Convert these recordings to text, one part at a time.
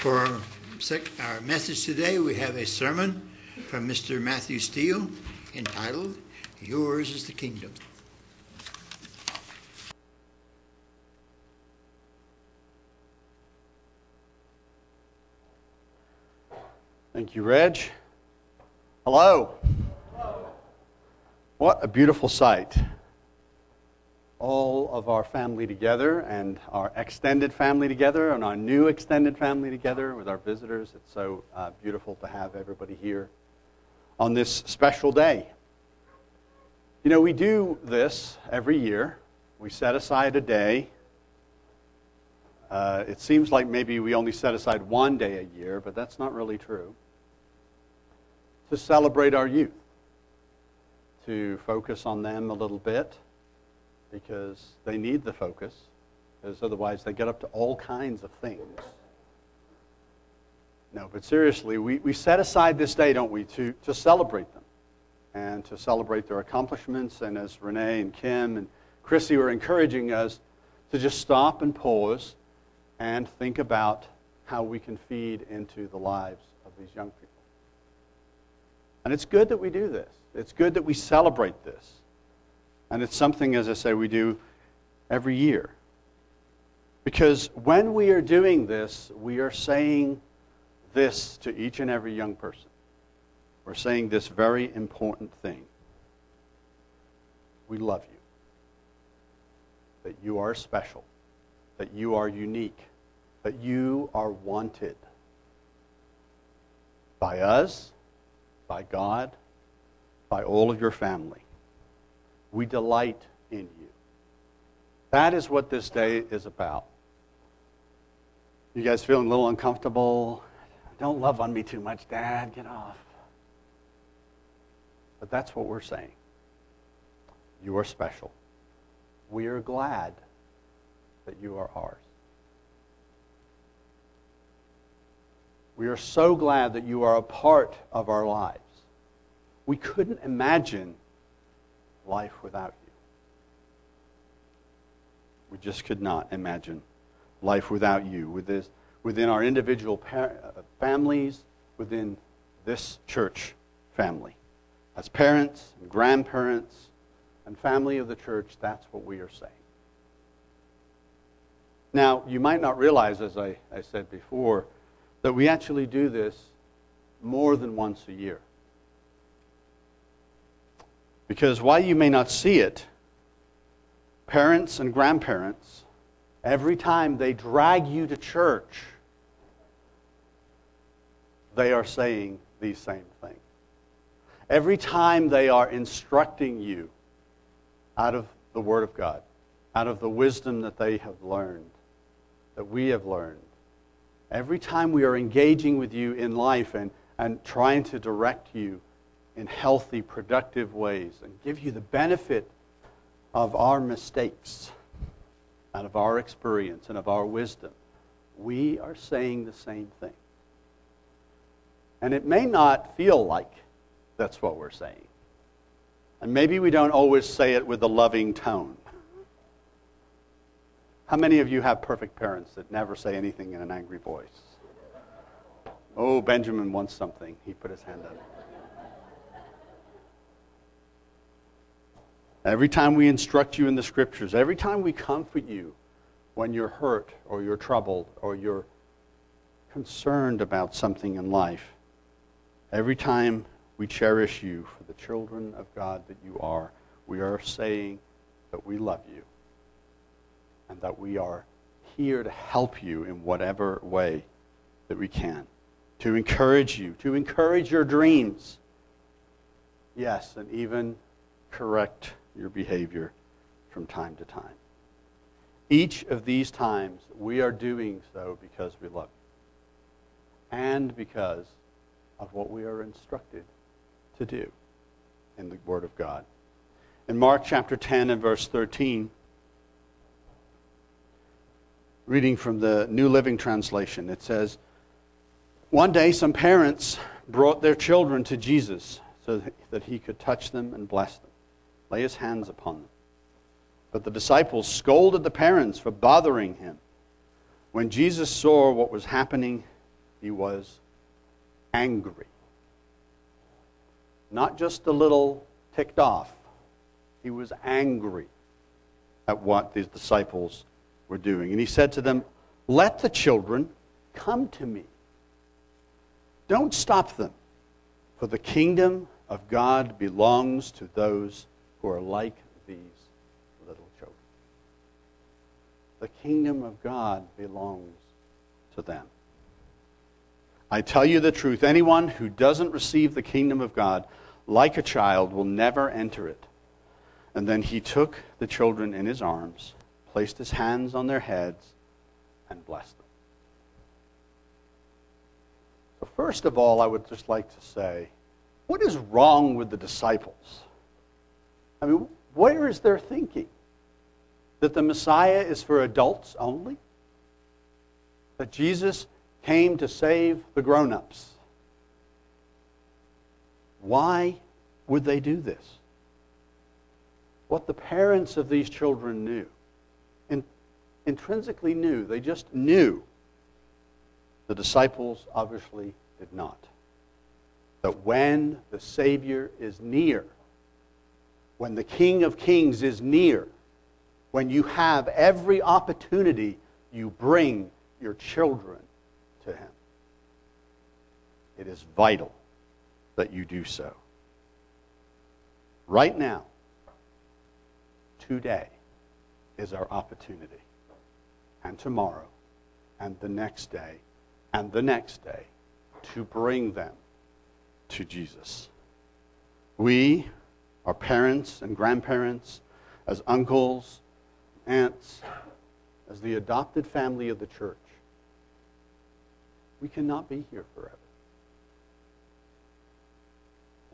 For our message today, we have a sermon from Mr. Matthew Steele entitled, Yours is the Kingdom. Thank you, Reg. Hello. Hello. What a beautiful sight. All of our family together and our extended family together and our new extended family together with our visitors. It's so beautiful to have everybody here on this special day. You know, we do this every year. We set aside a day. It seems like maybe we only set aside one day a year, but that's not really true. To celebrate our youth, to focus on them a little bit, because they need the focus, because otherwise they get up to all kinds of things. No, but seriously, we set aside this day, don't we, to celebrate them and to celebrate their accomplishments. And as Renee and Kim and Chrissy were encouraging us to just stop and pause and think about how we can feed into the lives of these young people. And it's good that we do this. It's good that we celebrate this. And it's something, as I say, we do every year. Because when we are doing this, we are saying this to each and every young person. We're saying this very important thing. We love you. That you are special. That you are unique. That you are wanted. By us, by God, by all of your family. We delight in you. That is what this day is about. You guys feeling a little uncomfortable? Don't love on me too much, Dad. Get off. But that's what we're saying. You are special. We are glad that you are ours. We are so glad that you are a part of our lives. We couldn't imagine life without you. We just could not imagine life without you. Within our individual families, within this church family. As parents, and grandparents, and family of the church, that's what we are saying. Now, you might not realize, as I said before, that we actually do this more than once a year. Because while you may not see it, parents and grandparents, every time they drag you to church, they are saying these same things. Every time they are instructing you out of the Word of God, out of the wisdom that they have learned, that we have learned, every time we are engaging with you in life and trying to direct you in healthy, productive ways, and give you the benefit of our mistakes and of our experience and of our wisdom, we are saying the same thing. And it may not feel like that's what we're saying. And maybe we don't always say it with a loving tone. How many of you have perfect parents that never say anything in an angry voice? Oh, Benjamin wants something. He put his hand up. Every time we instruct you in the Scriptures, every time we comfort you when you're hurt or you're troubled or you're concerned about something in life, every time we cherish you for the children of God that you are, we are saying that we love you and that we are here to help you in whatever way that we can, to encourage you, to encourage your dreams. Yes, and even correct your behavior from time to time. Each of these times, we are doing so because we love you and because of what we are instructed to do in the Word of God. In Mark chapter 10 and verse 13, reading from the New Living Translation, it says, "One day some parents brought their children to Jesus so that he could touch them and bless them, lay his hands upon them. But the disciples scolded the parents for bothering him. When Jesus saw what was happening, He was angry. Not just a little ticked off. He was angry at what these disciples were doing. And he said to them, "Let the children come to me. Don't stop them, for the kingdom of God belongs to those who are like these little children." The kingdom of God belongs to them. I tell you the truth, anyone who doesn't receive the kingdom of God like a child will never enter it. And then he took the children in his arms, placed his hands on their heads, and blessed them. So first of all, I would just like to say, what is wrong with the disciples? I mean, where is their thinking? That the Messiah is for adults only? That Jesus came to save the grown-ups? Why would they do this? What the parents of these children knew, intrinsically knew, they just knew. The disciples obviously did not. That when the Savior is near, when the King of Kings is near, when you have every opportunity, you bring your children to him. It is vital that you do so. Right now, today is our opportunity, and tomorrow, and the next day, and the next day, to bring them to Jesus. We, our parents and grandparents, as uncles, aunts, as the adopted family of the church, we cannot be here forever.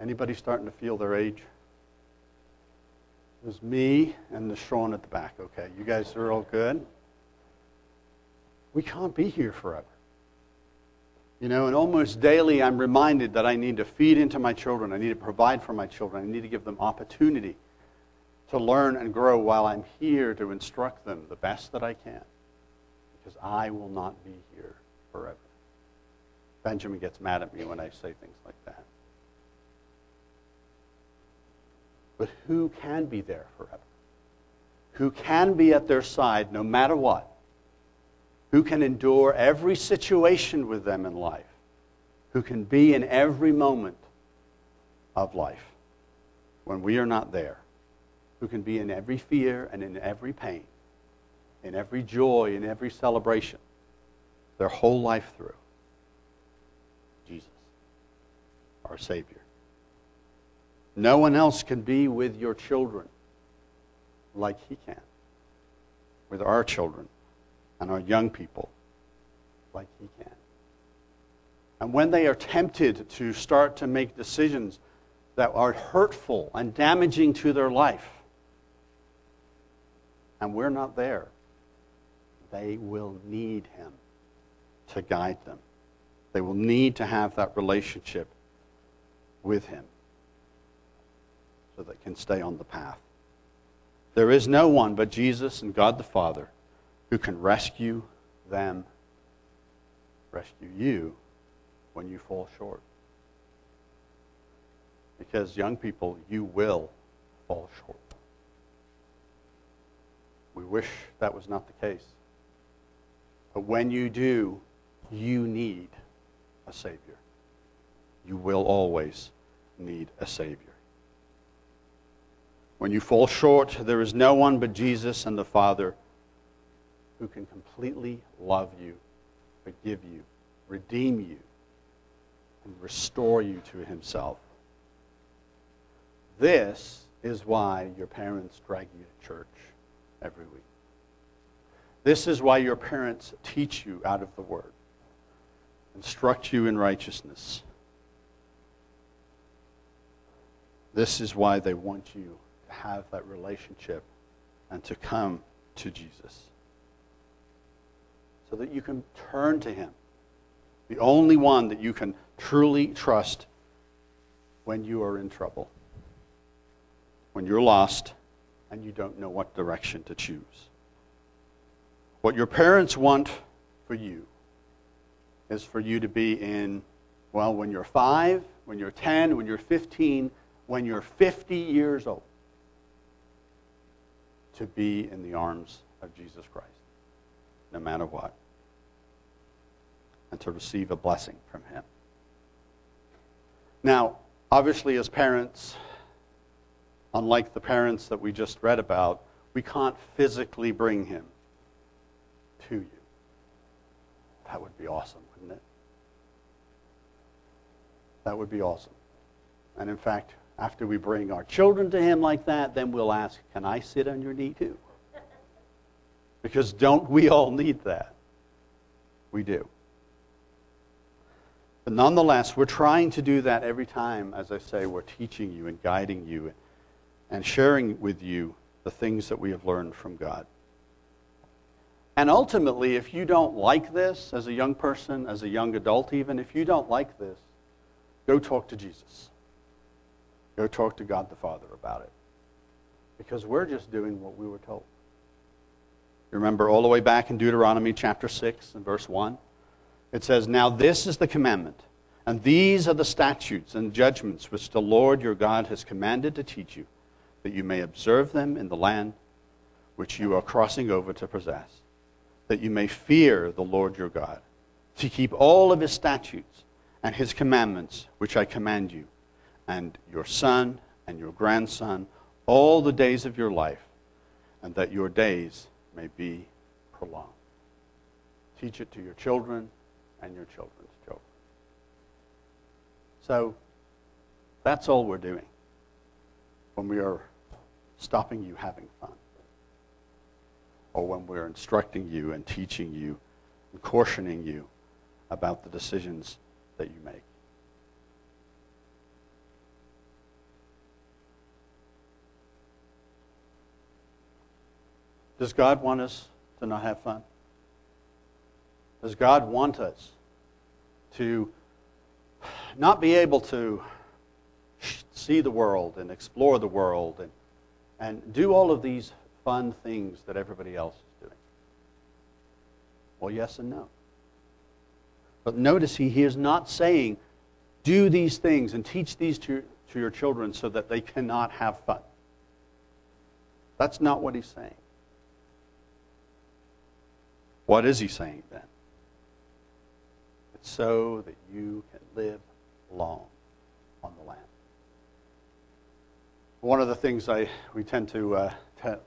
Anybody starting to feel their age? It was me and the Sean at the back. Okay, you guys are all good. We can't be here forever. You know, and almost daily I'm reminded that I need to feed into my children. I need to provide for my children. I need to give them opportunity to learn and grow while I'm here to instruct them the best that I can. Because I will not be here forever. Benjamin gets mad at me when I say things like that. But who can be there forever? Who can be at their side no matter what? Who can endure every situation with them in life? Who can be in every moment of life when we are not there? Who can be in every fear and in every pain, in every joy, in every celebration, their whole life through? Jesus, our Savior. No one else can be with your children like he can, with our children and our young people like he can. And when they are tempted to start to make decisions that are hurtful and damaging to their life, and we're not there, they will need him to guide them. They will need to have that relationship with him, so that can stay on the path. There is no one but Jesus and God the Father who can rescue them, rescue you when you fall short. Because, young people, you will fall short. We wish that was not the case. But when you do, you need a Savior. You will always need a Savior. When you fall short, there is no one but Jesus and the Father who can completely love you, forgive you, redeem you, and restore you to himself. This is why your parents drag you to church every week. This is why your parents teach you out of the Word, instruct you in righteousness. This is why they want you to have that relationship and to come to Jesus, so that you can turn to him, the only one that you can truly trust when you are in trouble, when you're lost and you don't know what direction to choose. What your parents want for you, is for you to be in, well, when you're 5, when you're 10, when you're 15, when you're 50 years old, to be in the arms of Jesus Christ, no matter what, and to receive a blessing from Him. Now, obviously, as parents, unlike the parents that we just read about, we can't physically bring him to you. That would be awesome, wouldn't it? That would be awesome. And in fact, after we bring our children to him like that, then we'll ask, can I sit on your knee too? Because don't we all need that? We do. But nonetheless, we're trying to do that every time, as I say, we're teaching you and guiding you and sharing with you the things that we have learned from God. And ultimately, if you don't like this as a young person, as a young adult even, if you don't like this, go talk to Jesus. Go talk to God the Father about it. Because we're just doing what we were told. You remember all the way back in Deuteronomy chapter 6 and verse 1? It says, now this is the commandment, and these are the statutes and judgments which the Lord your God has commanded to teach you, that you may observe them in the land which you are crossing over to possess, that you may fear the Lord your God, to keep all of his statutes and his commandments which I command you, and your son and your grandson, all the days of your life, and that your days may be prolonged. Teach it to your children and your children's children. So that's all we're doing when we are stopping you having fun, or when we're instructing you and teaching you and cautioning you about the decisions that you make. Does God want us to not have fun? Does God want us to not be able to see the world and explore the world and do all of these fun things that everybody else is doing? Well, yes and no. But notice he is not saying, do these things and teach these to your children so that they cannot have fun. That's not what he's saying. What is he saying then? It's so that you can live long on the land. One of the things we tend to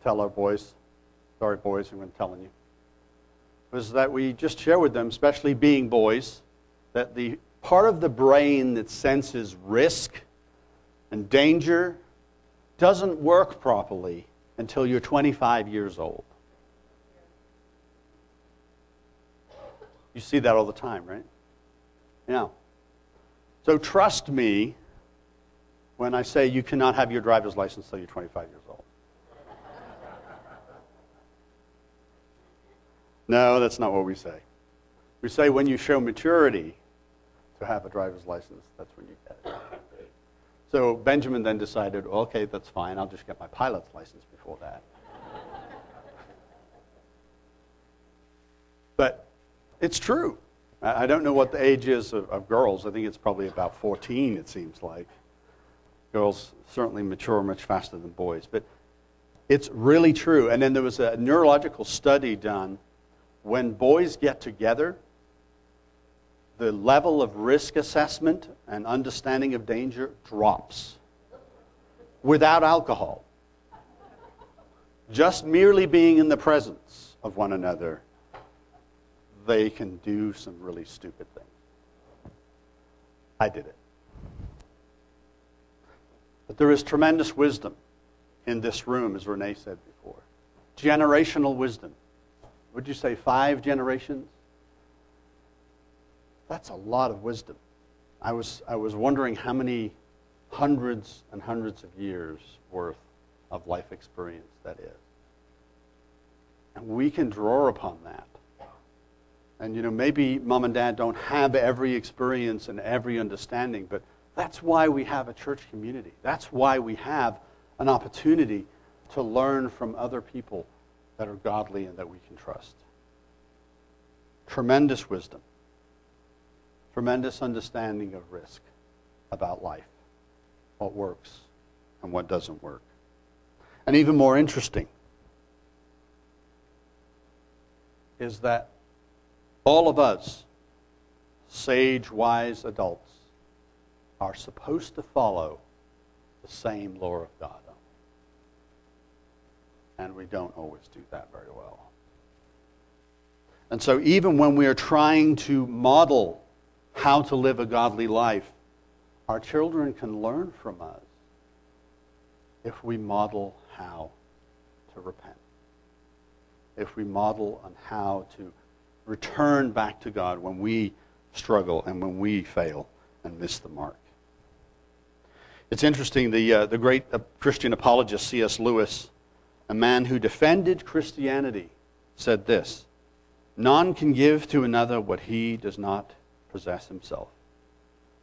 tell our boys, sorry boys, I'm telling you, was that we just share with them, especially being boys, that the part of the brain that senses risk and danger doesn't work properly until you're 25 years old. You see that all the time, right? Yeah. So trust me when I say you cannot have your driver's license until you're 25 years old. No, that's not what we say. We say when you show maturity to have a driver's license, that's when you get it. So Benjamin then decided, okay, that's fine, I'll just get my pilot's license before that. But it's true. I don't know what the age is of girls. I think it's probably about 14, it seems like. Girls certainly mature much faster than boys. But it's really true. And then there was a neurological study done. When boys get together, the level of risk assessment and understanding of danger drops without alcohol. Just merely being in the presence of one another, they can do some really stupid things. I did it. But there is tremendous wisdom in this room, as Renee said before. Generational wisdom. Would you say 5 generations? That's a lot of wisdom. I was wondering how many hundreds and hundreds of years worth of life experience that is. And we can draw upon that. And, you know, maybe mom and dad don't have every experience and every understanding, but that's why we have a church community. That's why we have an opportunity to learn from other people that are godly and that we can trust. Tremendous wisdom. tremendous understanding of risk, about life, what works and what doesn't work. And even more interesting is that all of us, sage-wise adults, are supposed to follow the same law of God. And we don't always do that very well. And so even when we are trying to model how to live a godly life, our children can learn from us if we model how to repent, if we model on how to return back to God when we struggle and when we fail and miss the mark. It's interesting, the great Christian apologist C.S. Lewis, a man who defended Christianity, said this: "None can give to another what he does not possess himself.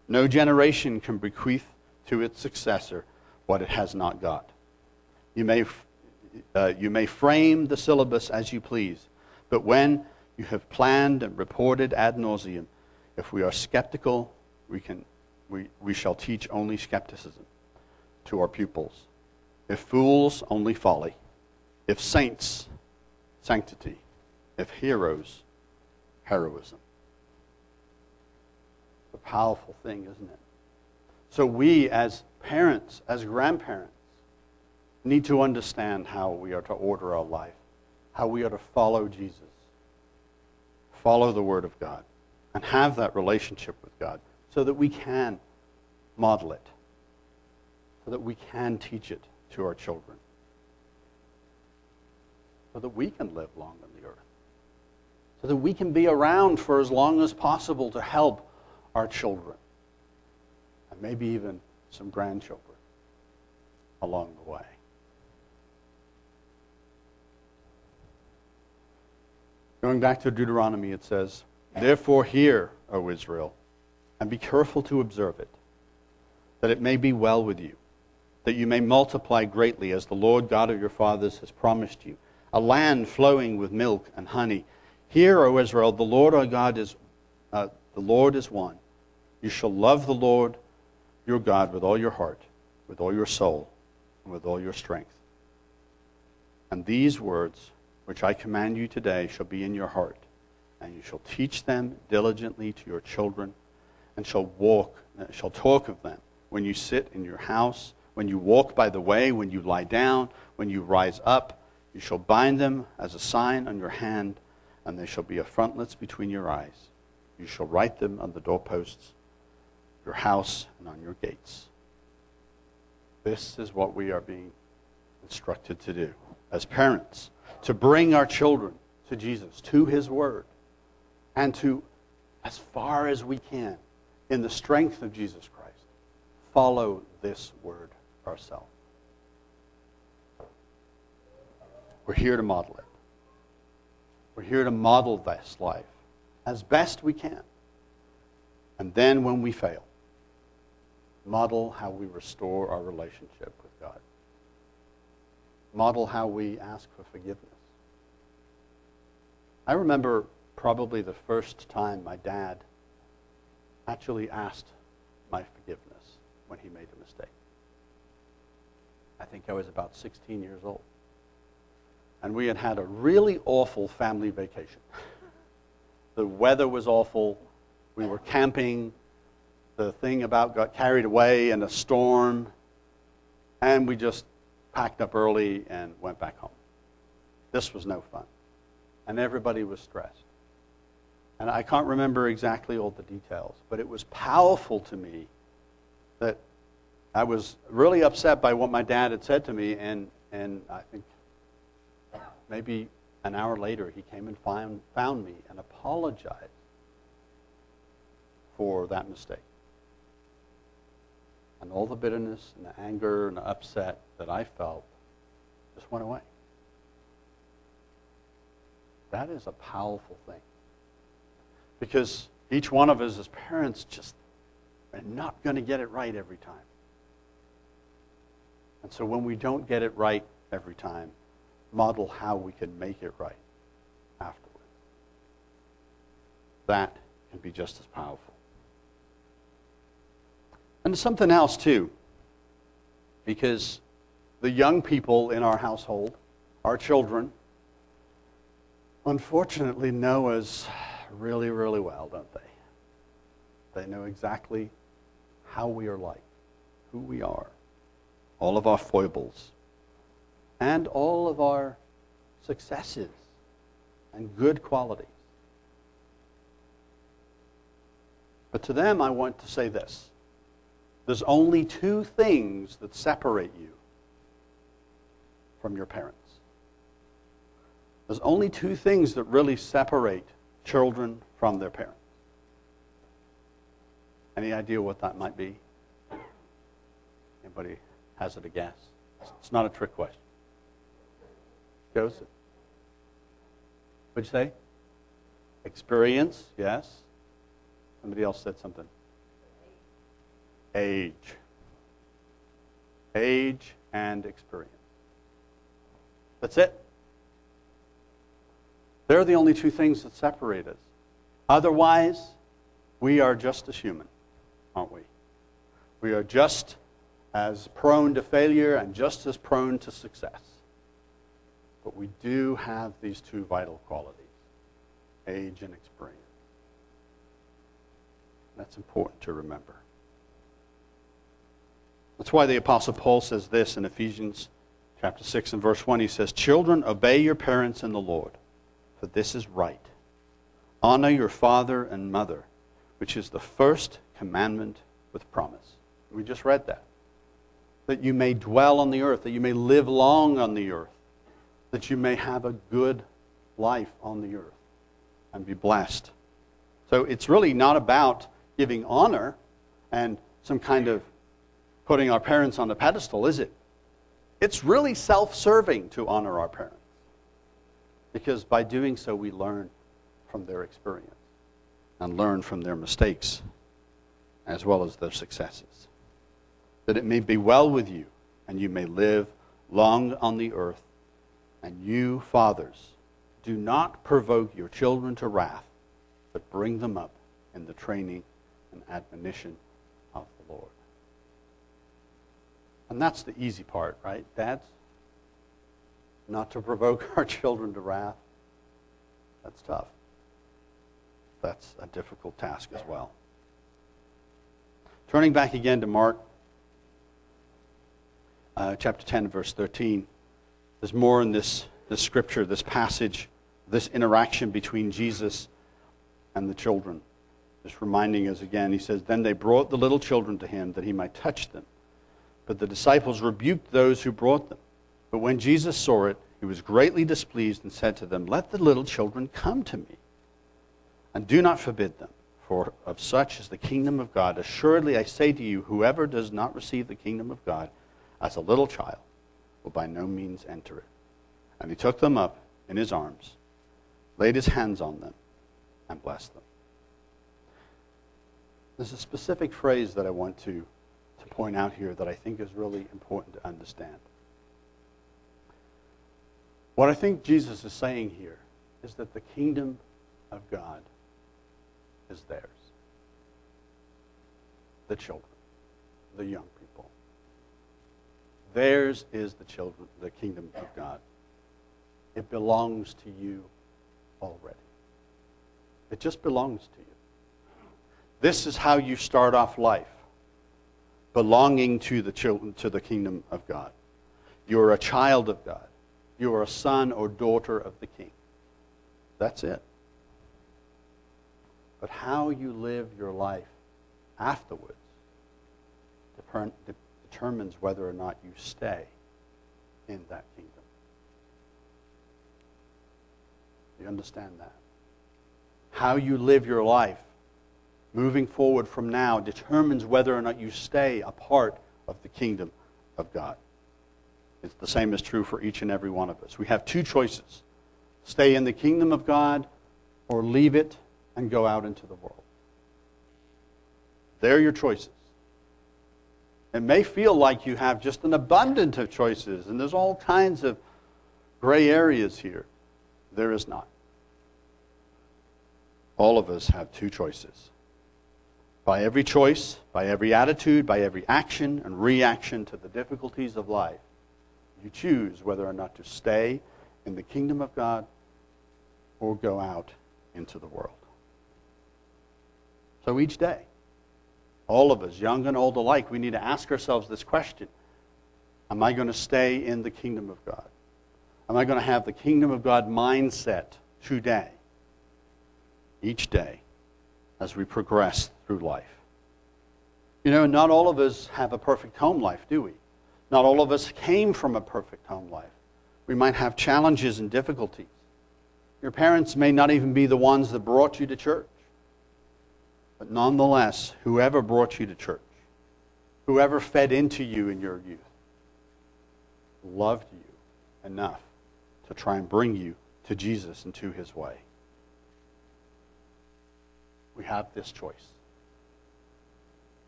No generation can bequeath to its successor what it has not got. You may frame the syllabus as you please, but when you have planned and reported ad nauseum, if we are skeptical, we shall teach only skepticism to our pupils. If fools, only folly. If saints, sanctity. If heroes, heroism." A powerful thing, isn't it? So we as parents, as grandparents, need to understand how we are to order our life, how we are to follow Jesus, follow the Word of God, and have that relationship with God so that we can model it, so that we can teach it to our children, so that we can live long on the earth, so that we can be around for as long as possible to help our children, and maybe even some grandchildren along the way. Going back to Deuteronomy, it says, "Therefore hear, O Israel, and be careful to observe it, that it may be well with you, that you may multiply greatly as the Lord God of your fathers has promised you, a land flowing with milk and honey. Hear, O Israel, the Lord our God is one. You shall love the Lord your God with all your heart, with all your soul, and with all your strength. And these words which I command you today shall be in your heart, and you shall teach them diligently to your children, and shall talk of them when you sit in your house, when you walk by the way, when you lie down, when you rise up. You shall bind them as a sign on your hand, and they shall be a frontlets between your eyes. You shall write them on the doorposts, your house, and on your gates." This is what we are being instructed to do as parents, to bring our children to Jesus, to His Word, and to, as far as we can, in the strength of Jesus Christ, follow this Word ourselves. We're here to model it. We're here to model this life as best we can. And then when we fail, model how we restore our relationship with God. Model how we ask for forgiveness. I remember probably the first time my dad actually asked my forgiveness when he made a mistake. I think I was about 16 years old. And we had had a really awful family vacation. The weather was awful. We were camping. The thing about got carried away in a storm. And we just packed up early and went back home. This was no fun. And everybody was stressed. And I can't remember exactly all the details, but it was powerful to me that I was really upset by what my dad had said to me, and I think maybe an hour later, he came and found me and apologized for that mistake. And all the bitterness and the anger and the upset that I felt just went away. That is a powerful thing. Because each one of us as parents just are not going to get it right every time. And so when we don't get it right every time, model how we can make it right afterwards. That can be just as powerful. And something else too, because the young people in our household, our children, unfortunately know us really, really well, don't they? They know exactly how we are like, who we are, all of our foibles, and all of our successes and good qualities. But to them, I want to say this. There's only two things that separate you from your parents. There's only two things that really separate children from their parents. Any idea what that might be? Anybody hazard a guess? It's not a trick question. Joseph. What'd you say? Experience, yes. Somebody else said something. Age. Age and experience. That's it. They're the only two things that separate us. Otherwise, we are just as human, aren't we? We are just as prone to failure and just as prone to success. But we do have these two vital qualities, age and experience. That's important to remember. That's why the Apostle Paul says this in Ephesians chapter 6 and verse 1. He says, "Children, obey your parents in the Lord, for this is right. Honor your father and mother, which is the first commandment with promise." We just read that. That you may dwell on the earth, that you may live long on the earth, that you may have a good life on the earth and be blessed. So it's really not about giving honor and some kind of putting our parents on a pedestal, is it? It's really self-serving to honor our parents. Because by doing so, we learn from their experience and learn from their mistakes as well as their successes. That it may be well with you, and you may live long on the earth. And you, fathers, do not provoke your children to wrath, but bring them up in the training and admonition of the Lord. And that's the easy part, right, dads? Not to provoke our children to wrath. That's tough. That's a difficult task as well. Turning back again to Mark chapter 10, verse 13. There's more in this scripture, this passage, this interaction between Jesus and the children. Just reminding us again, he says, "Then they brought the little children to him that he might touch them. But the disciples rebuked those who brought them. But when Jesus saw it, he was greatly displeased and said to them, 'Let the little children come to me, and do not forbid them, for of such is the kingdom of God. Assuredly I say to you, whoever does not receive the kingdom of God as a little child will by no means enter it.' And he took them up in his arms, laid his hands on them, and blessed them." There's a specific phrase that I want to point out here that I think is really important to understand. What I think Jesus is saying here is that the kingdom of God is theirs. The children, the young people. Theirs is the children, the kingdom of God. It belongs to you already. It just belongs to you. This is how you start off life, belonging to the children, to the kingdom of God. You're a child of God. You are a son or daughter of the King. That's it. But how you live your life afterwards determines whether or not you stay in that kingdom. You understand that? How you live your life moving forward from now determines whether or not you stay a part of the kingdom of God. It's the same is true for each and every one of us. We have two choices. Stay in the kingdom of God or leave it and go out into the world. They're your choices. It may feel like you have just an abundance of choices and there's all kinds of gray areas here. There is not. All of us have two choices. by every choice, by every attitude, by every action and reaction to the difficulties of life, you choose whether or not to stay in the kingdom of God or go out into the world. So each day, all of us, young and old alike, we need to ask ourselves this question. Am I going to stay in the kingdom of God? Am I going to have the kingdom of God mindset today, each day, as we progress through life? You know, not all of us have a perfect home life, do we? Not all of us came from a perfect home life. We might have challenges and difficulties. Your parents may not even be the ones that brought you to church. But nonetheless, whoever brought you to church, whoever fed into you in your youth, loved you enough to try and bring you to Jesus and to his way. We have this choice.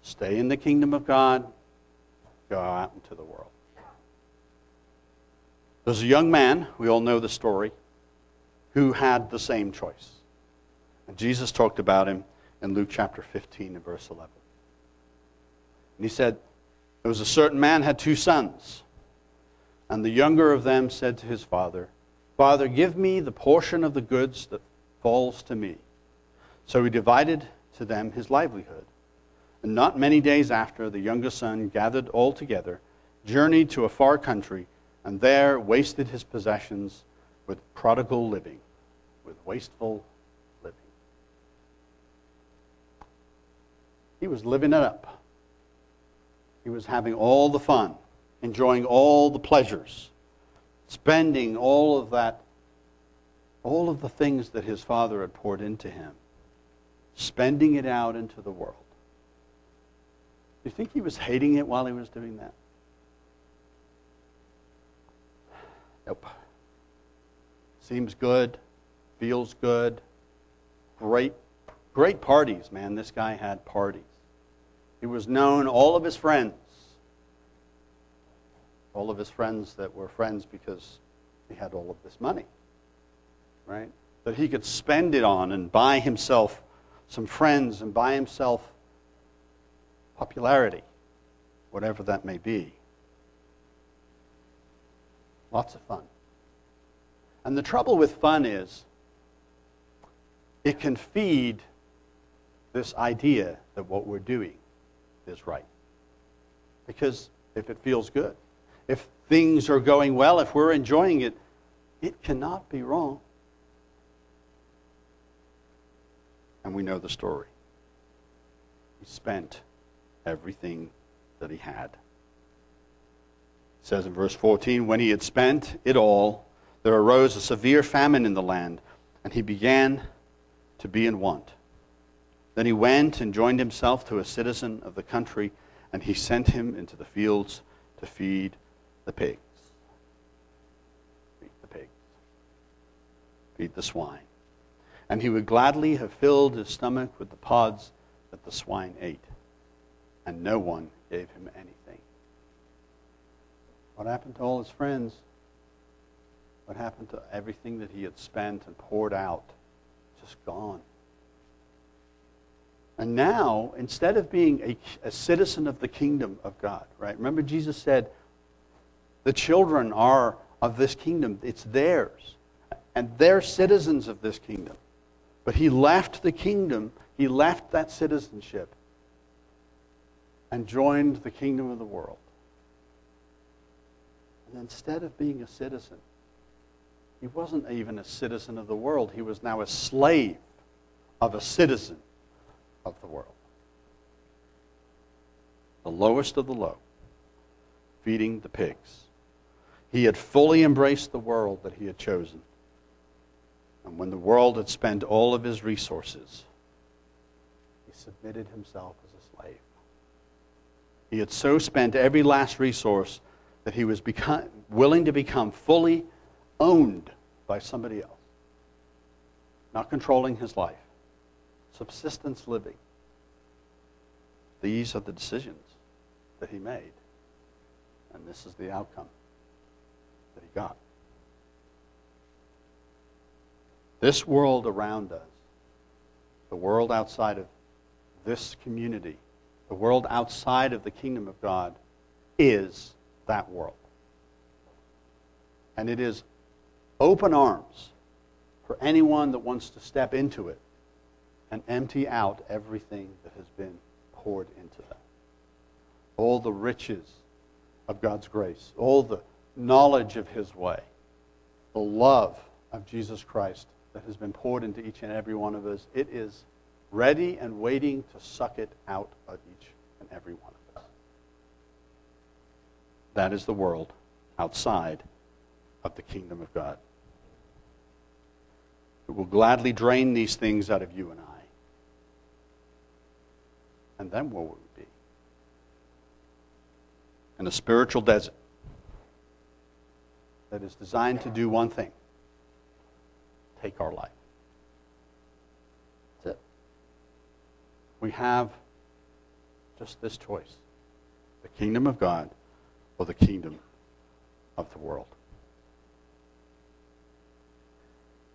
Stay in the kingdom of God, go out into the world. There's a young man, we all know the story, who had the same choice. And Jesus talked about him in Luke chapter 15 and verse 11. And he said, there was a certain man had two sons, and the younger of them said to his father, Father, give me the portion of the goods that falls to me. So he divided to them his livelihood. And not many days after, the younger son gathered all together, journeyed to a far country, and there wasted his possessions with prodigal living, with wasteful living. He was living it up. He was having all the fun, enjoying all the pleasures, spending all of that, all of the things that his father had poured into him, spending it out into the world. Do you think he was hating it while he was doing that? Nope. Seems good, feels good, great parties, man. This guy had parties. He was known, all of his friends that were friends because he had all of this money, right? That he could spend it on and buy himself some friends and buy himself popularity, whatever that may be. Lots of fun. And the trouble with fun is it can feed this idea that what we're doing is right. Because if it feels good, if things are going well, if we're enjoying it, it cannot be wrong. And we know the story. He spent everything that he had. It says in verse 14, when he had spent it all, there arose a severe famine in the land, and he began to be in want. Then he went and joined himself to a citizen of the country, and he sent him into the fields to feed the pigs. Feed the pigs. Feed the swine. And he would gladly have filled his stomach with the pods that the swine ate, and no one gave him anything. What happened to all his friends? What happened to everything that he had spent and poured out? Just gone. And now, instead of being a citizen of the kingdom of God, right? Remember Jesus said, the children are of this kingdom. It's theirs. And they're citizens of this kingdom. But he left the kingdom, he left that citizenship, and joined the kingdom of the world. And instead of being a citizen, he wasn't even a citizen of the world. He was now a slave of a citizen of the world. The lowest of the low, feeding the pigs. He had fully embraced the world that he had chosen. And when the world had spent all of his resources, he submitted himself as a slave. He had so spent every last resource that he was willing to become fully owned by somebody else. Not controlling his life. Subsistence living. These are the decisions that he made. And this is the outcome that he got. This world around us, the world outside of this community, the world outside of the kingdom of God, is that world. And it is open arms for anyone that wants to step into it and empty out everything that has been poured into them. All the riches of God's grace, all the knowledge of His way, the love of Jesus Christ that has been poured into each and every one of us, it is ready and waiting to suck it out of each and every one of us. That is the world outside of the kingdom of God. It will gladly drain these things out of you and I. And then what would we be? In a spiritual desert that is designed to do one thing: take our life. That's it. We have just this choice: the kingdom of God or the kingdom of the world.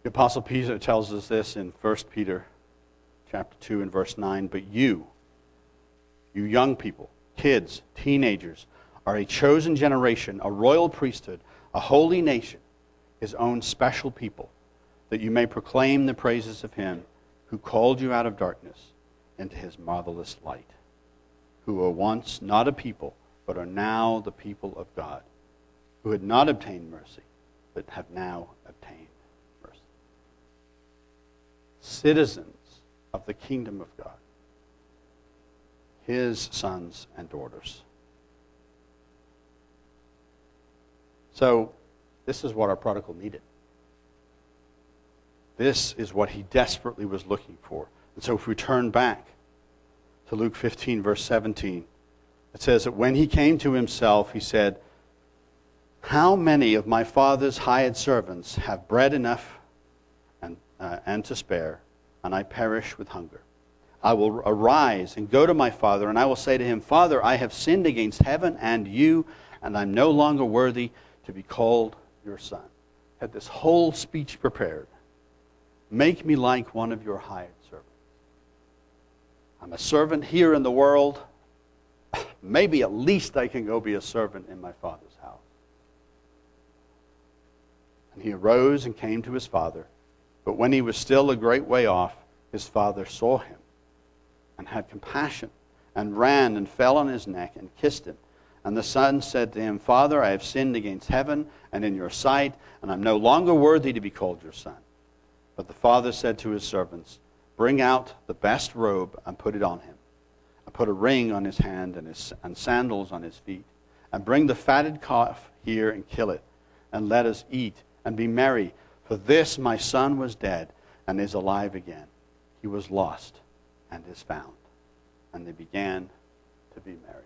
The Apostle Peter tells us this in 1 Peter chapter 2 and verse 9, "But you young people, kids, teenagers, are a chosen generation, a royal priesthood, a holy nation, His own special people, that you may proclaim the praises of Him who called you out of darkness into His marvelous light, who were once not a people, but are now the people of God, who had not obtained mercy, but have now obtained." Citizens of the kingdom of God, His sons and daughters. So, this is what our prodigal needed. This is what he desperately was looking for. And so if we turn back to Luke 15, verse 17, it says that when he came to himself, he said, "How many of my father's hired servants have bread enough and to spare, and I perish with hunger? I will arise and go to my father, and I will say to him, Father, I have sinned against heaven and you, and I'm no longer worthy to be called your son." Had this whole speech prepared. "Make me like one of your hired servants. I'm a servant here in the world. Maybe at least I can go be a servant in my father's house." And he arose and came to his father. But when he was still a great way off, his father saw him and had compassion and ran and fell on his neck and kissed him. And the son said to him, "Father, I have sinned against heaven and in your sight, and I'm no longer worthy to be called your son." But the father said to his servants, "Bring out the best robe and put it on him, and put a ring on his hand and sandals on his feet, and bring the fatted calf here and kill it, and let us eat and be merry. For this my son was dead and is alive again. He was lost and is found." And they began to be merry.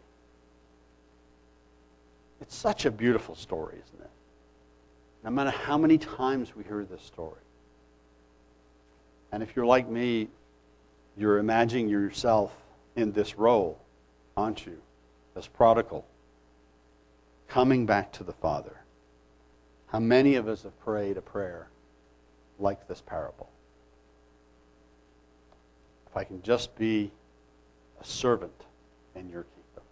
It's such a beautiful story, isn't it? No matter how many times we hear this story. And if you're like me, you're imagining yourself in this role, aren't you? As prodigal, coming back to the Father. How many of us have prayed a prayer like this parable? If I can just be a servant in your kingdom.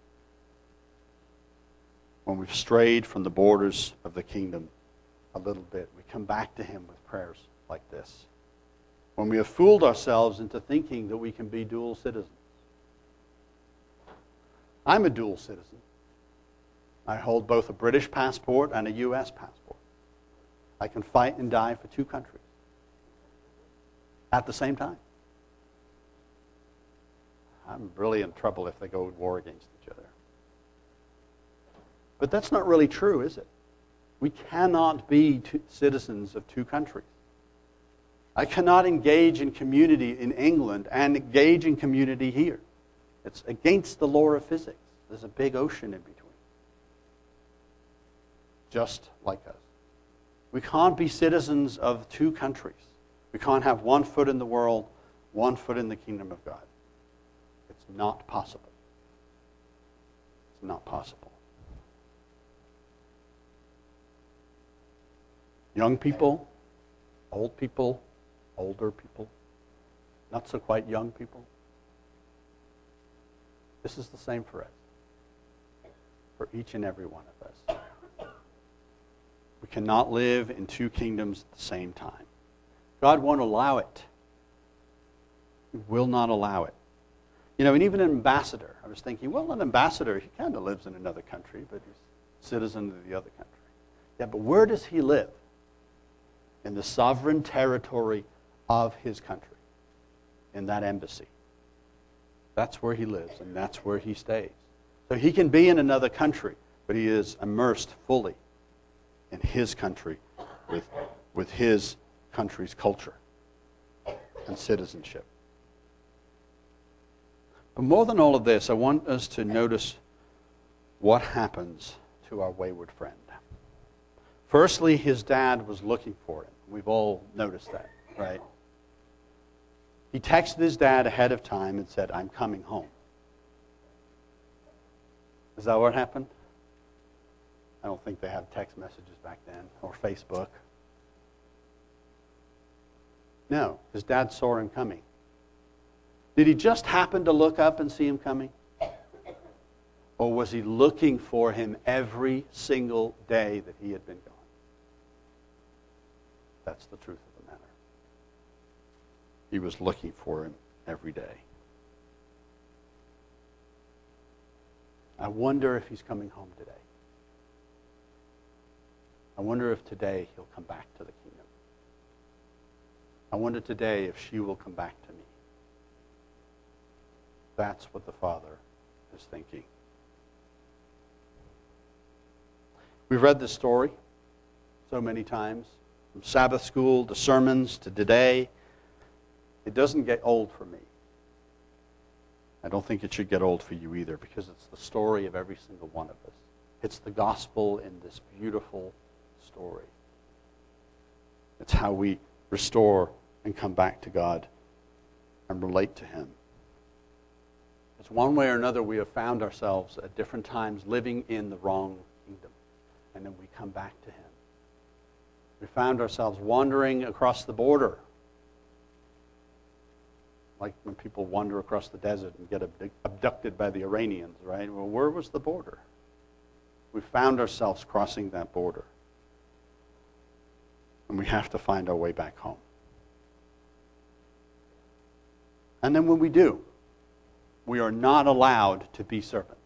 When we've strayed from the borders of the kingdom a little bit, we come back to Him with prayers like this. When we have fooled ourselves into thinking that we can be dual citizens. I'm a dual citizen. I hold both a British passport and a U.S. passport. I can fight and die for two countries at the same time. I'm really in trouble if they go to war against each other. But that's not really true, is it? We cannot be citizens of two countries. I cannot engage in community in England and engage in community here. It's against the law of physics. There's a big ocean in between. Just like us. We can't be citizens of two countries. We can't have one foot in the world, one foot in the kingdom of God. It's not possible. It's not possible. Young people, old people, older people, not so quite young people, This is the same for us, for each and every one of us. We cannot live in two kingdoms at the same time. God won't allow it. He will not allow it. You know, and even an ambassador, I was thinking, well, an ambassador, he kind of lives in another country, but he's a citizen of the other country. Yeah, but where does he live? In the sovereign territory of his country, in that embassy. That's where he lives, and that's where he stays. So he can be in another country, but he is immersed fully in his country, with his country's culture and citizenship. But more than all of this, I want us to notice what happens to our wayward friend. Firstly, his dad was looking for him. We've all noticed that, right? He texted his dad ahead of time and said, "I'm coming home." Is that what happened? I don't think they had text messages back then, or Facebook. No, his dad saw him coming. Did he just happen to look up and see him coming? Or was he looking for him every single day that he had been gone? That's the truth of the matter. He was looking for him every day. I wonder if he's coming home today. I wonder if today he'll come back to the kingdom. I wonder today if she will come back to me. That's what the Father is thinking. We've read this story so many times, from Sabbath school to sermons to today. It doesn't get old for me. I don't think it should get old for you either, because it's the story of every single one of us. It's the gospel in this beautiful story. It's how we restore and come back to God and relate to him. It's one way or another we have found ourselves at different times living in the wrong kingdom, and then we come back to him. We found ourselves wandering across the border, like when people wander across the desert and get abducted by the Iranians, right? Well, where was the border? We found ourselves crossing that border. And we have to find our way back home. And then when we do, we are not allowed to be servants.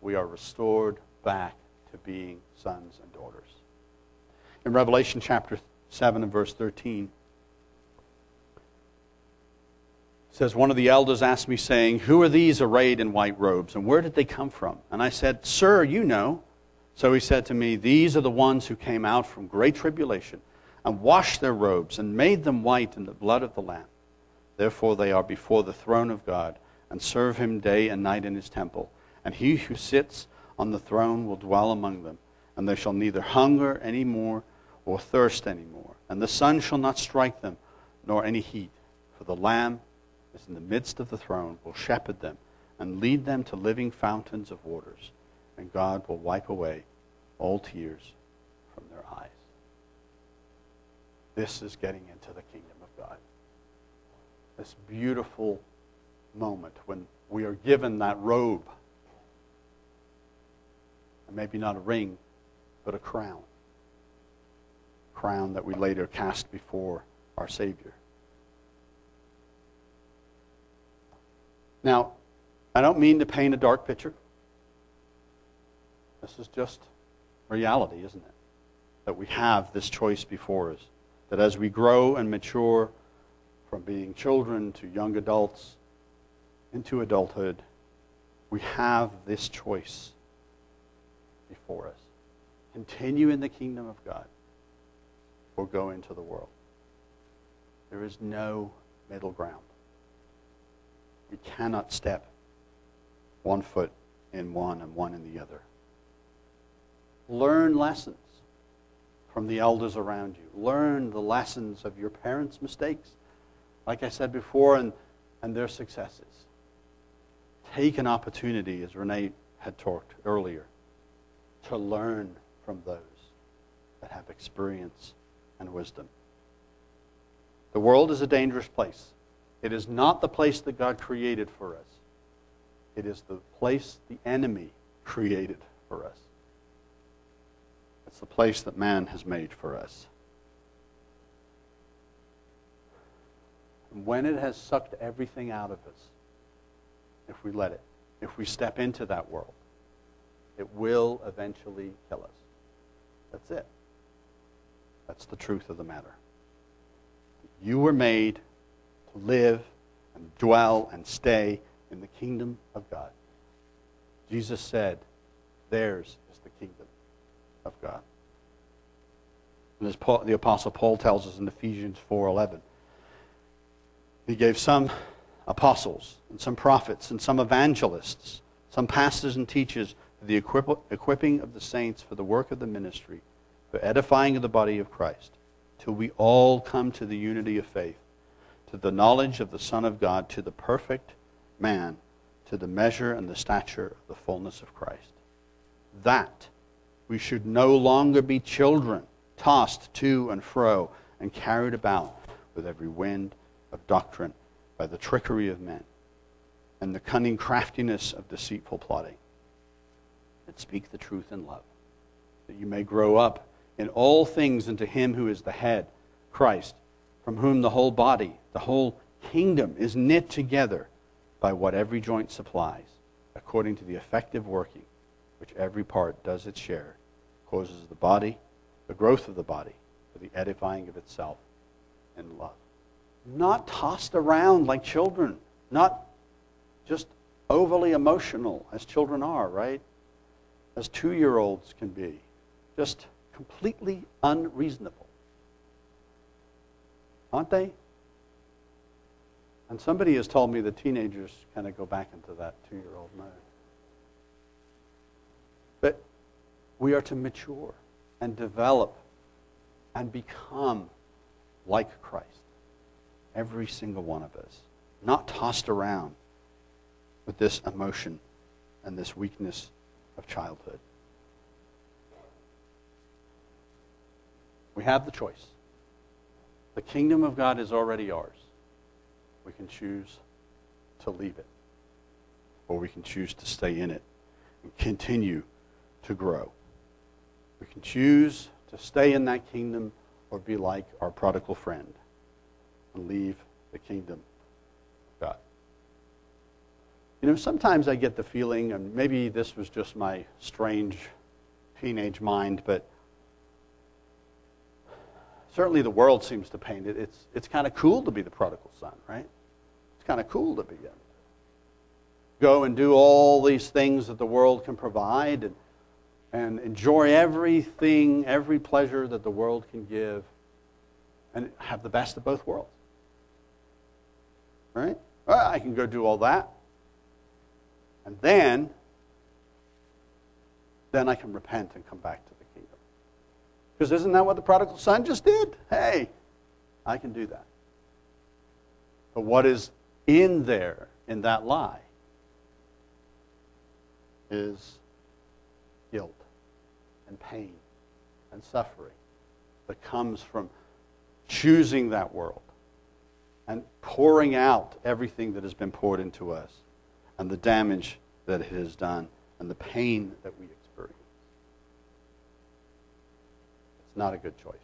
We are restored back to being sons and daughters. In Revelation chapter 7 and verse 13, it says, "One of the elders asked me, saying, 'Who are these arrayed in white robes, and where did they come from?' And I said, 'Sir, you know.' So he said to me, 'These are the ones who came out from great tribulation and washed their robes and made them white in the blood of the Lamb. Therefore they are before the throne of God and serve him day and night in his temple. And he who sits on the throne will dwell among them. And they shall neither hunger any more or thirst any more. And the sun shall not strike them, nor any heat. For the Lamb is in the midst of the throne, will shepherd them and lead them to living fountains of waters. And God will wipe away all tears from their eyes.'" This is getting into the kingdom of God. This beautiful moment when we are given that robe. And maybe not a ring, but a crown. A crown that we later cast before our Savior. Now, I don't mean to paint a dark picture. This is just reality, isn't it? That we have this choice before us. That as we grow and mature from being children to young adults into adulthood, we have this choice before us. Continue in the kingdom of God or go into the world. There is no middle ground. We cannot step one foot in one and one in the other. Learn lessons from the elders around you. Learn the lessons of your parents' mistakes, like I said before, and their successes. Take an opportunity, as Renee had talked earlier, to learn from those that have experience and wisdom. The world is a dangerous place. It is not the place that God created for us. It is the place the enemy created for us. It's the place that man has made for us. And when it has sucked everything out of us, if we let it, if we step into that world, it will eventually kill us. That's it. That's the truth of the matter. You were made to live and dwell and stay in the kingdom of God. Jesus said, theirs is the kingdom of God. And as Paul, the Apostle Paul tells us in Ephesians 4:11, he gave some apostles and some prophets and some evangelists, some pastors and teachers, the equipping of the saints for the work of the ministry, for edifying of the body of Christ, till we all come to the unity of faith, to the knowledge of the Son of God, to the perfect man, to the measure and the stature of the fullness of Christ. That we should no longer be children, tossed to and fro and carried about with every wind of doctrine by the trickery of men and the cunning craftiness of deceitful plotting. But speak the truth in love, that you may grow up in all things into him who is the head, Christ, from whom the whole body, the whole kingdom is knit together by what every joint supplies, according to the effective working, which every part does its share, causes the body, the growth of the body, for the edifying of itself in love. Not tossed around like children, not just overly emotional as children are, right? As two-year-olds can be, just completely unreasonable. Aren't they? And somebody has told me that teenagers kind of go back into that two-year-old mode. But we are to mature and develop and become like Christ. Every single one of us. Not tossed around with this emotion and this weakness of childhood. We have the choice. The kingdom of God is already ours. We can choose to leave it, or we can choose to stay in it and continue to grow. We can choose to stay in that kingdom or be like our prodigal friend and leave the kingdom of God. You know, sometimes I get the feeling, and maybe this was just my strange teenage mind, but certainly the world seems to paint it. It's kind of cool to be the prodigal son, right? It's kind of cool to be young. Go and do all these things that the world can provide and enjoy everything, every pleasure that the world can give, and have the best of both worlds. Right? Well, I can go do all that, and then I can repent and come back to the kingdom. Because isn't that what the prodigal son just did? Hey, I can do that. But what is in there, in that lie, is guilt and pain and suffering that comes from choosing that world and pouring out everything that has been poured into us, and the damage that it has done, and the pain that we experience. It's not a good choice.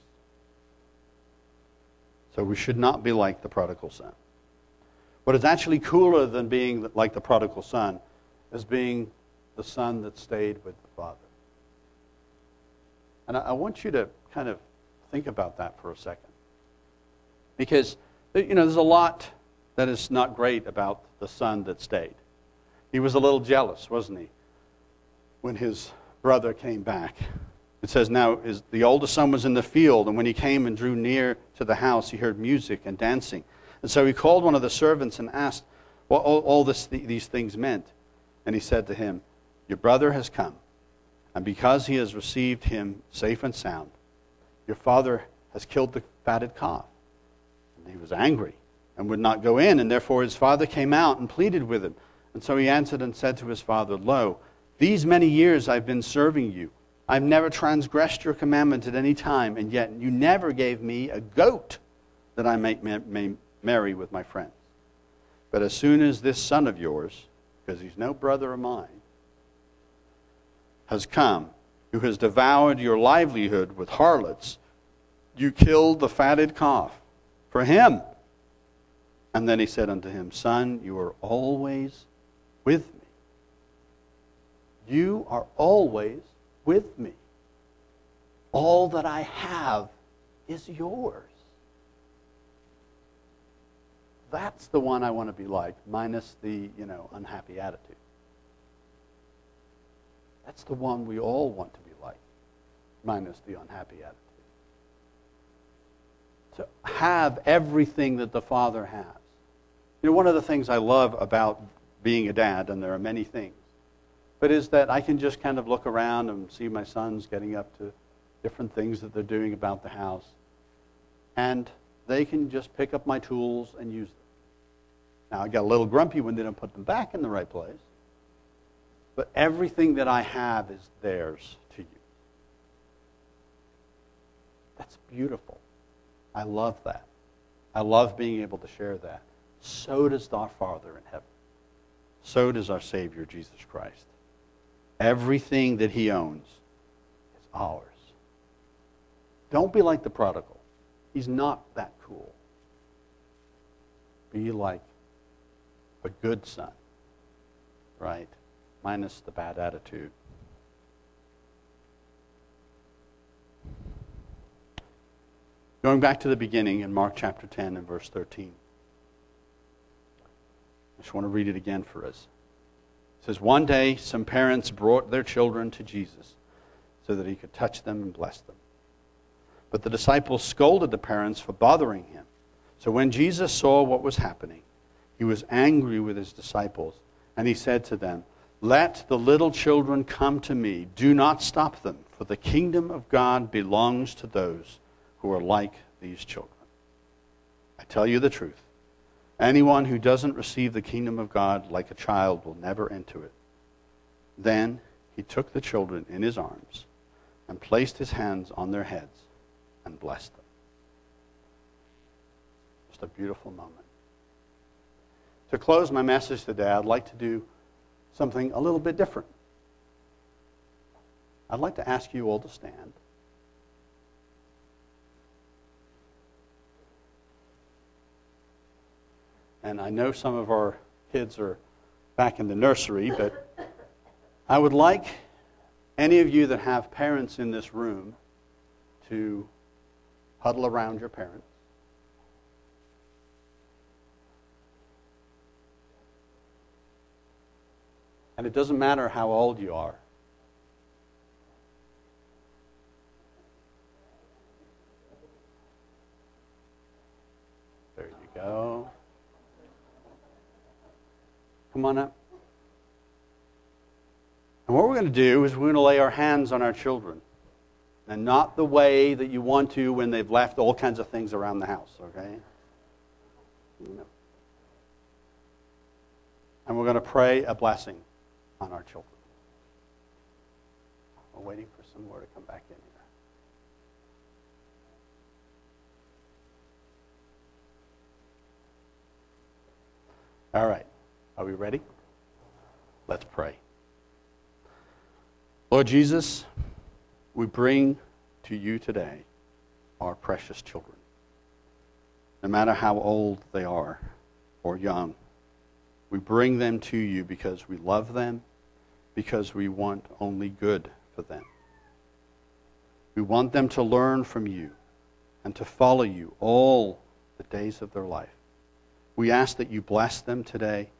So we should not be like the prodigal son. What is actually cooler than being like the prodigal son is being the son that stayed with the father. And I want you to kind of think about that for a second. Because, you know, there's a lot that is not great about the son that stayed. He was a little jealous, wasn't he, when his brother came back. It says, now the oldest son was in the field, and when he came and drew near to the house, he heard music and dancing. And so he called one of the servants and asked what all these things meant. And he said to him, your brother has come, and because he has received him safe and sound, your father has killed the fatted calf. And he was angry and would not go in, and therefore his father came out and pleaded with him. And so he answered and said to his father, lo, these many years I've been serving you. I've never transgressed your commandment at any time, and yet you never gave me a goat that I may marry with my friends. But as soon as this son of yours, because he's no brother of mine, has come, who has devoured your livelihood with harlots. You killed the fatted calf for him. And then he said unto him, Son, you are always with me. You are always with me. All that I have is yours. That's the one I want to be like, minus the, unhappy attitude. That's the one we all want to be like, minus the unhappy attitude. To have everything that the Father has. One of the things I love about being a dad, and there are many things, but is that I can just kind of look around and see my sons getting up to different things that they're doing about the house. And they can just pick up my tools and use them. Now, I got a little grumpy when they don't put them back in the right place. But everything that I have is theirs to you. That's beautiful. I love that. I love being able to share that. So does our Father in heaven. So does our Savior, Jesus Christ. Everything that he owns is ours. Don't be like the prodigal. He's not that cool. Be like a good son, right? Minus the bad attitude. Going back to the beginning in Mark chapter 10 and verse 13. I just want to read it again for us. It says, one day some parents brought their children to Jesus so that he could touch them and bless them. But the disciples scolded the parents for bothering him. So when Jesus saw what was happening, he was angry with his disciples, and he said to them, let the little children come to me. Do not stop them, for the kingdom of God belongs to those who are like these children. I tell you the truth. Anyone who doesn't receive the kingdom of God like a child will never enter it. Then he took the children in his arms and placed his hands on their heads and blessed them. Just a beautiful moment. To close my message today, I'd like to do something a little bit different. I'd like to ask you all to stand. And I know some of our kids are back in the nursery, but I would like any of you that have parents in this room to huddle around your parents. And it doesn't matter how old you are. There you go. Come on up. And what we're going to do is we're going to lay our hands on our children. And not the way that you want to when they've left all kinds of things around the house, okay? No. And we're going to pray a blessing on our children. We're waiting for some more to come back in here. All right. Are we ready? Let's pray. Lord Jesus, we bring to you today our precious children, no matter how old they are or young. We bring them to you because we love them, because we want only good for them. We want them to learn from you and to follow you all the days of their life. We ask that you bless them today,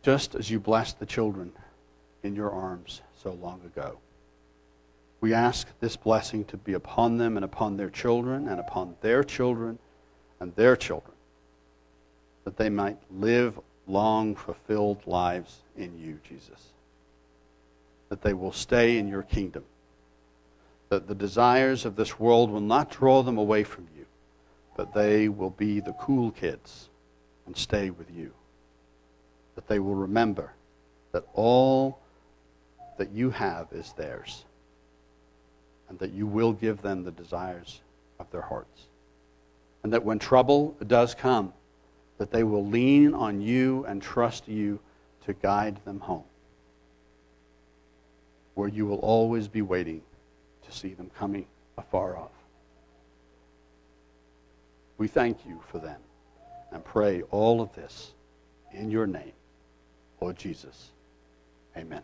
just as you blessed the children in your arms so long ago. We ask this blessing to be upon them and upon their children and upon their children and their children, that they might live long, fulfilled lives in you, Jesus. That they will stay in your kingdom. That the desires of this world will not draw them away from you, but they will be the cool kids and stay with you. That they will remember that all that you have is theirs, and that you will give them the desires of their hearts. And that when trouble does come, that they will lean on you and trust you to guide them home, where you will always be waiting to see them coming afar off. We thank you for them and pray all of this in your name, Lord Jesus. Amen.